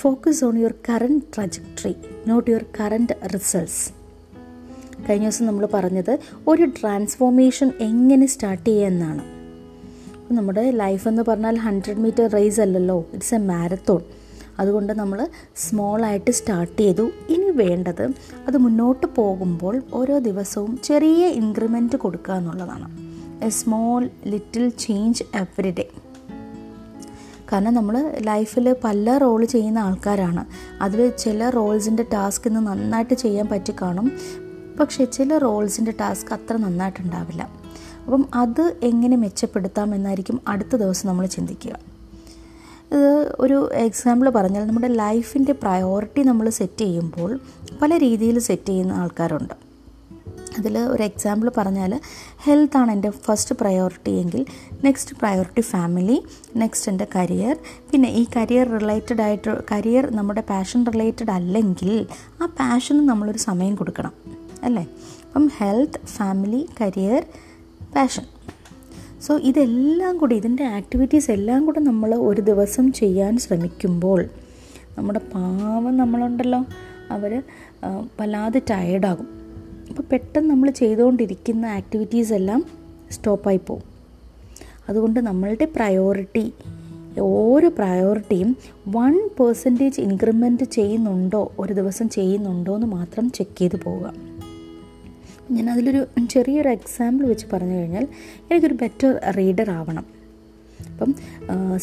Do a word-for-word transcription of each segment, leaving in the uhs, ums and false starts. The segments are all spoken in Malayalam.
Focus on your current trajectory, not your current results. കഴിഞ്ഞ ദിവസം നമ്മൾ പറഞ്ഞത് ഒരു ട്രാൻസ്ഫോർമേഷൻ എങ്ങനെ സ്റ്റാർട്ട് ചെയ്യുക എന്നാണ്. നമ്മുടെ ലൈഫ് എന്ന് പറഞ്ഞാൽ ഹൺഡ്രഡ് മീറ്റർ റേസ് അല്ലല്ലോ, ഇറ്റ്സ് എ മാരത്തോൺ. അതുകൊണ്ട് നമ്മൾ സ്മോളായിട്ട് സ്റ്റാർട്ട് ചെയ്തു. ഇനി വേണ്ടത് അത് മുന്നോട്ട് പോകുമ്പോൾ ഓരോ ദിവസവും ചെറിയ ഇൻക്രിമെൻറ്റ് കൊടുക്കുക എന്നുള്ളതാണ്. A small little change every day. കാരണം നമ്മൾ ലൈഫിൽ പല റോൾ ചെയ്യുന്ന ആൾക്കാരാണ്. അതിൽ ചില റോൾസിൻ്റെ ടാസ്ക് ഇന്ന് നന്നായിട്ട് ചെയ്യാൻ പറ്റി കാണും, പക്ഷേ ചില റോൾസിൻ്റെ ടാസ്ക് അത്ര നന്നായിട്ടുണ്ടാവില്ല. അപ്പം അത് എങ്ങനെ മെച്ചപ്പെടുത്താം എന്നായിരിക്കും അടുത്ത ദിവസം നമ്മൾ ചിന്തിക്കുക. ഇത് ഒരു എക്സാമ്പിൾ പറഞ്ഞാൽ, നമ്മുടെ ലൈഫിൻ്റെ പ്രയോറിറ്റി നമ്മൾ സെറ്റ് ചെയ്യുമ്പോൾ പല രീതിയിൽ സെറ്റ് ചെയ്യുന്ന ആൾക്കാരുണ്ട്. അതിൽ ഒരു എക്സാമ്പിൾ പറഞ്ഞാൽ, ഹെൽത്താണ് എൻ്റെ ഫസ്റ്റ് പ്രയോറിറ്റി എങ്കിൽ നെക്സ്റ്റ് പ്രയോറിറ്റി ഫാമിലി, നെക്സ്റ്റ് എൻ്റെ കരിയർ, പിന്നെ ഈ കരിയർ റിലേറ്റഡ് ആയിട്ട് കരിയർ നമ്മുടെ പാഷൻ റിലേറ്റഡ് അല്ലെങ്കിൽ ആ പാഷന് നമ്മളൊരു സമയം കൊടുക്കണം, അല്ലേ? അപ്പം health, family, career, passion. So ഇതെല്ലാം കൂടി, ഇതിൻ്റെ ആക്ടിവിറ്റീസ് എല്ലാം കൂടെ നമ്മൾ ഒരു ദിവസം ചെയ്യാൻ ശ്രമിക്കുമ്പോൾ നമ്മുടെ പാവം നമ്മളുണ്ടല്ലോ, അവർ വല്ലാതെ ടയേർഡാകും. അപ്പോൾ പെട്ടെന്ന് നമ്മൾ ചെയ്തുകൊണ്ടിരിക്കുന്ന ആക്ടിവിറ്റീസ് എല്ലാം സ്റ്റോപ്പായി പോകും. അതുകൊണ്ട് നമ്മളുടെ പ്രയോറിറ്റി, ഓരോ പ്രയോറിറ്റിയും വൺ പെർസെൻറ്റേജ് ഇൻക്രിമെൻറ്റ് ചെയ്യുന്നുണ്ടോ, ഒരു ദിവസം ചെയ്യുന്നുണ്ടോ എന്ന് മാത്രം ചെക്ക് ചെയ്ത് പോവുക. ഞാൻ അതിലൊരു ചെറിയൊരു എക്സാമ്പിൾ വെച്ച് പറഞ്ഞു കഴിഞ്ഞാൽ, എനിക്കൊരു ബെറ്റർ റീഡർ ആവണം. അപ്പം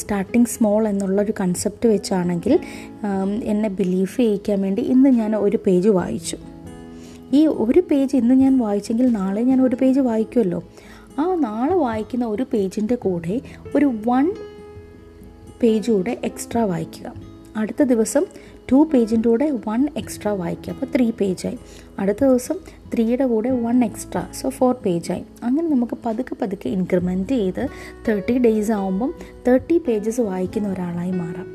സ്റ്റാർട്ടിങ് സ്മോൾ എന്നുള്ളൊരു കൺസെപ്റ്റ് വെച്ചാണെങ്കിൽ, എന്നെ ബിലീവ് ചെയ്യിക്കാൻ വേണ്ടി ഇന്ന് ഞാൻ ഒരു പേജ് വായിച്ചു. ഈ ഒരു പേജ് ഇന്ന് ഞാൻ വായിച്ചെങ്കിൽ നാളെ ഞാൻ ഒരു പേജ് വായിക്കുമല്ലോ. ആ നാളെ വായിക്കുന്ന ഒരു പേജിൻ്റെ കൂടെ ഒരു വൺ പേജ് കൂടെ എക്സ്ട്രാ വായിക്കുക. അടുത്ത ദിവസം ടു പേജിൻ്റെ കൂടെ വൺ എക്സ്ട്രാ വായിക്കുക, അപ്പോൾ ത്രീ പേജായി. അടുത്ത ദിവസം ത്രീയുടെ കൂടെ വൺ എക്സ്ട്രാ, സോ ഫോർ പേജായി. അങ്ങനെ നമുക്ക് പതുക്കെ പതുക്കെ ഇൻക്രിമെൻറ്റ് ചെയ്ത് തേർട്ടി ഡേയ്സ് ആകുമ്പം തേർട്ടി പേജസ് വായിക്കുന്ന ഒരാളായി മാറാം.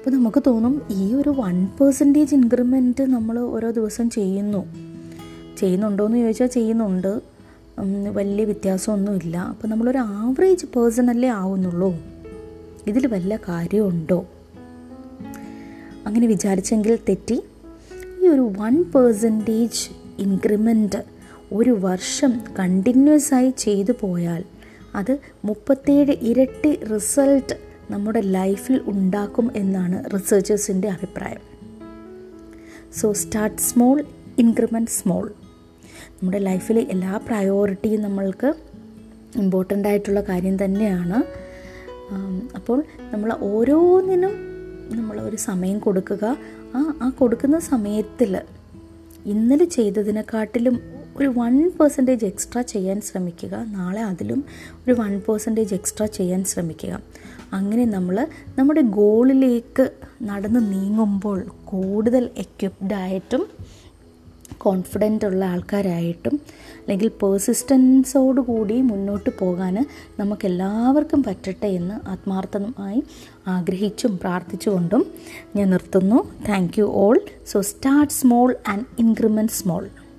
അപ്പോൾ നമുക്ക് തോന്നും, ഈ ഒരു വൺ പെർസെൻറ്റേജ് ഇൻക്രിമെൻറ്റ് നമ്മൾ ഓരോ ദിവസം ചെയ്യുന്നു ചെയ്യുന്നുണ്ടോ എന്ന് ചോദിച്ചാൽ ചെയ്യുന്നുണ്ട്, വലിയ വ്യത്യാസമൊന്നുമില്ല. അപ്പോൾ നമ്മളൊരു ആവറേജ് പേഴ്സണല്ലേ ആവുന്നുള്ളൂ, ഇതിൽ വല്ല കാര്യമുണ്ടോ? അങ്ങനെ വിചാരിച്ചെങ്കിൽ തെറ്റി. ഈ ഒരു വൺ പെർസെൻറ്റേജ് ഇൻക്രിമെൻറ്റ് ഒരു വർഷം കണ്ടിന്യൂസ് ആയി ചെയ്തു പോയാൽ അത് മുപ്പത്തേഴ് ഇരട്ടി റിസൾട്ട് നമ്മുടെ ലൈഫിൽ ഉണ്ടാക്കും എന്നാണ് റിസർച്ചേഴ്സിൻ്റെ അഭിപ്രായം. So start small, increment small. നമ്മുടെ ലൈഫിലെ എല്ലാ പ്രയോറിറ്റിയും നമ്മൾക്ക് ഇമ്പോർട്ടൻ്റ് ആയിട്ടുള്ള കാര്യം തന്നെയാണ്. അപ്പോൾ നമ്മൾ ഓരോന്നിനും നമ്മൾ ഒരു സമയം കൊടുക്കുക. ആ ആ കൊടുക്കുന്ന സമയത്തിൽ ഇന്നലെ ചെയ്തതിനെക്കാട്ടിലും ഒരു വൺ പെർസെൻറ്റേജ് എക്സ്ട്രാ ചെയ്യാൻ ശ്രമിക്കുക, നാളെ അതിലും ഒരു വൺ പെർസെൻറ്റേജ് എക്സ്ട്രാ ചെയ്യാൻ ശ്രമിക്കുക. അങ്ങനെ നമ്മൾ നമ്മുടെ ഗോളിലേക്ക് നടന്ന് നീങ്ങുമ്പോൾ കൂടുതൽ എക്യുപ്ഡ് ആയിട്ടും കോൺഫിഡൻ്റ് ഉള്ള ആൾക്കാരായിട്ടും അല്ലെങ്കിൽ പേഴ്സിസ്റ്റൻസോട് കൂടി മുന്നോട്ട് പോകാൻ നമുക്കെല്ലാവർക്കും പറ്റട്ടെ എന്ന് ആത്മാർത്ഥമായി ആഗ്രഹിച്ചും പ്രാർത്ഥിച്ചുകൊണ്ടും ഞാൻ നിർത്തുന്നു. Thank you all. So start small and increment small.